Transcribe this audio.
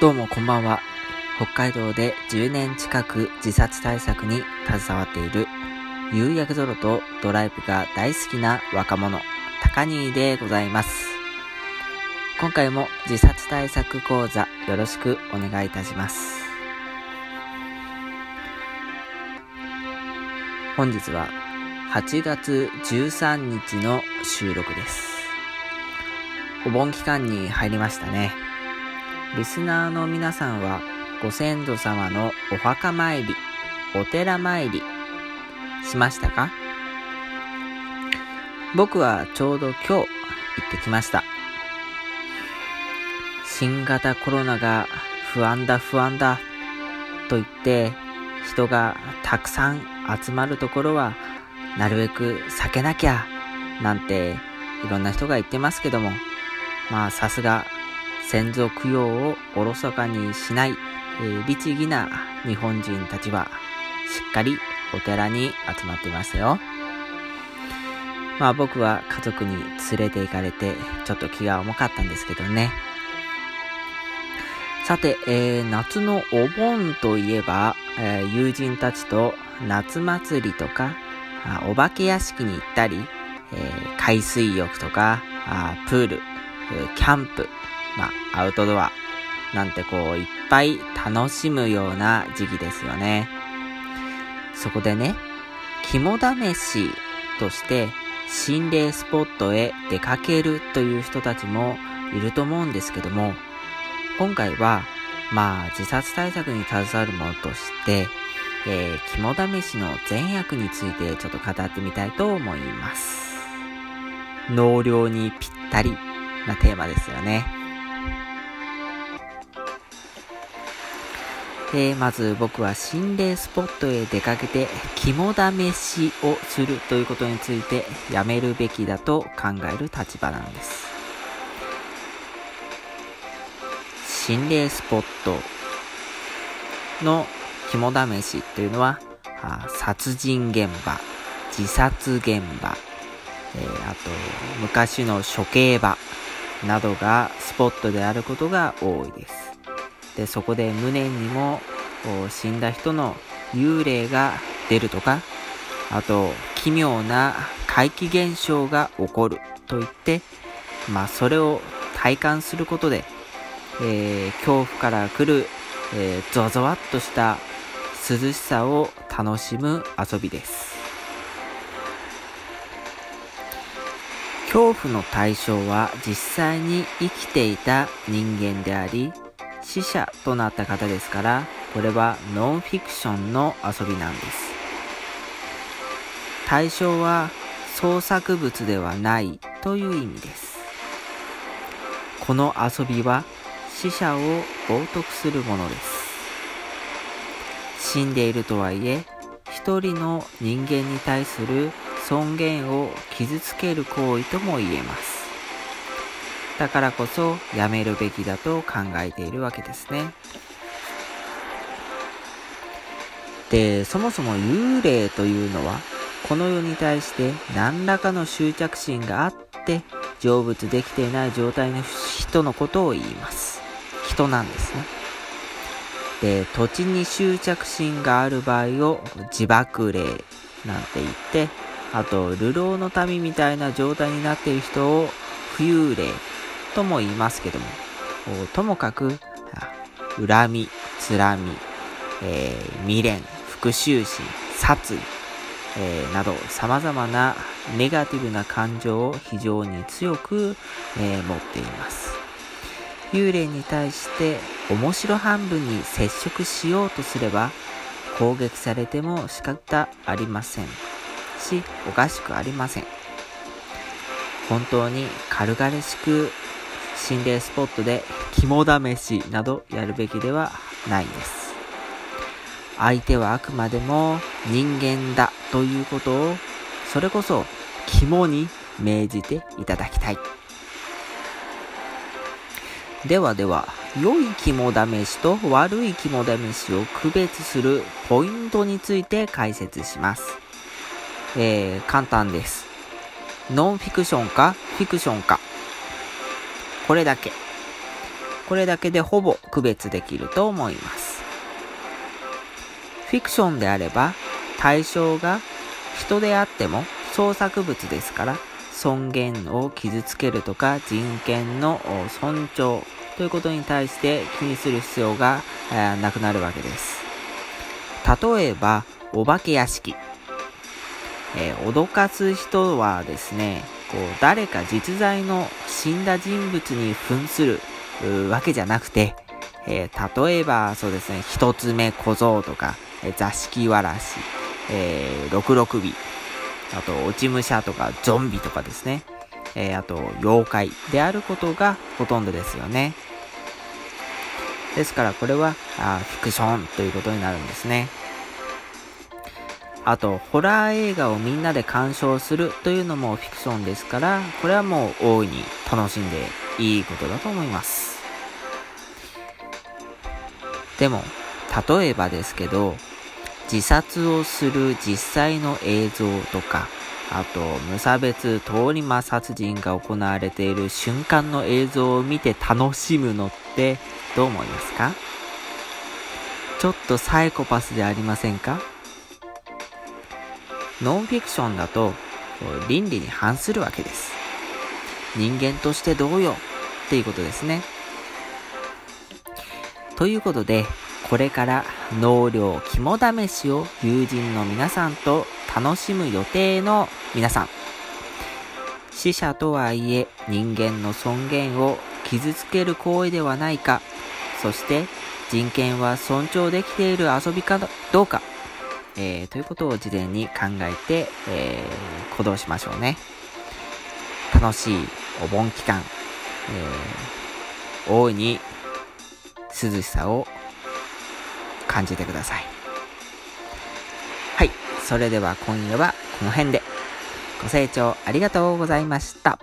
どうもこんばんは。北海道で10年近く自殺対策に携わっている夕焼け空とドライブが大好きな若者高兄でございます。今回も自殺対策講座よろしくお願いいたします。本日は8月13日の収録です。お盆期間に入りましたね。リスナーの皆さんはご先祖様のお墓参り、お寺参りしましたか？僕はちょうど今日行ってきました。新型コロナが不安だと言って人がたくさん集まるところはなるべく避けなきゃなんていろんな人が言ってますけども、まあさすが先祖供養をおろそかにしない、律儀な日本人たちはしっかりお寺に集まっていましたよ。まあ僕は家族に連れて行かれてちょっと気が重かったんですけどね。さて、夏のお盆といえば、友人たちと夏祭りとかお化け屋敷に行ったり、海水浴とかプール、キャンプ、アウトドアなんていっぱい楽しむような時期ですよね。そこでね、肝試しとして心霊スポットへ出かけるという人たちもいると思うんですけども、今回は自殺対策に携わるものとして、肝試しの善悪についてちょっと語ってみたいと思います。納涼にぴったりなテーマですよね。まず僕は心霊スポットへ出かけて肝試しをするということについてやめるべきだと考える立場なんです。心霊スポットの肝試しというのは殺人現場、自殺現場、あと昔の処刑場などがスポットであることが多いです。でそこで無念にも死んだ人の幽霊が出るとか、あと奇妙な怪奇現象が起こるといって、それを体感することで、恐怖から来る、ゾゾワッとした涼しさを楽しむ遊びです。恐怖の対象は実際に生きていた人間であり、死者となった方ですから、これはノンフィクションの遊びなんです。対象は創作物ではないという意味です。この遊びは死者を冒涜するものです。死んでいるとはいえ一人の人間に対する尊厳を傷つける行為とも言えます。だからこそやめるべきだと考えているわけですね。で、そもそも幽霊というのはこの世に対して何らかの執着心があって成仏できていない状態の人のことを言います。人なんですね。で、土地に執着心がある場合を自爆霊なんて言って、あと流浪の民みたいな状態になっている人を浮遊霊とも言いますけども、ともかく恨み、つらみ、未練、復讐心、殺意、など様々なネガティブな感情を非常に強く、持っています。幽霊に対して面白半分に接触しようとすれば攻撃されても仕方ありませんし、おかしくありません。本当に軽々しく心霊スポットで肝試しなどやるべきではないです。相手はあくまでも人間だということを、それこそ肝に銘じていただきたい。では良い肝試しと悪い肝試しを区別するポイントについて解説します。簡単です。ノンフィクションかフィクションか、これだけ。これだけでほぼ区別できると思います。フィクションであれば対象が人であっても創作物ですから尊厳を傷つけるとか人権の尊重ということに対して気にする必要がなくなるわけです。例えばお化け屋敷、脅かす人はですね、誰か実在の死んだ人物に扮するわけじゃなくて、例えばそうですね、一つ目小僧とか、座敷わらし、六六尾、あと落ち武者とかゾンビとかですね、あと妖怪であることがほとんどですよね。ですからこれはフィクションということになるんですね。あとホラー映画をみんなで鑑賞するというのもフィクションですから、これはもう大いに楽しんでいいことだと思います。でも例えばですけど、自殺をする実際の映像とか、あと無差別通り魔殺人が行われている瞬間の映像を見て楽しむのってどう思いますか？ちょっとサイコパスでありませんか？ノンフィクションだと倫理に反するわけです。人間としてどうよっていうことですね。ということで、これから納涼肝試しを友人の皆さんと楽しむ予定の皆さん、死者とはいえ人間の尊厳を傷つける行為ではないか、そして人権は尊重できている遊びかどうか、ということを事前に考えて、行動しましょうね。楽しいお盆期間、大いに涼しさを感じてください。はい、それでは今夜はこの辺で。ご清聴ありがとうございました。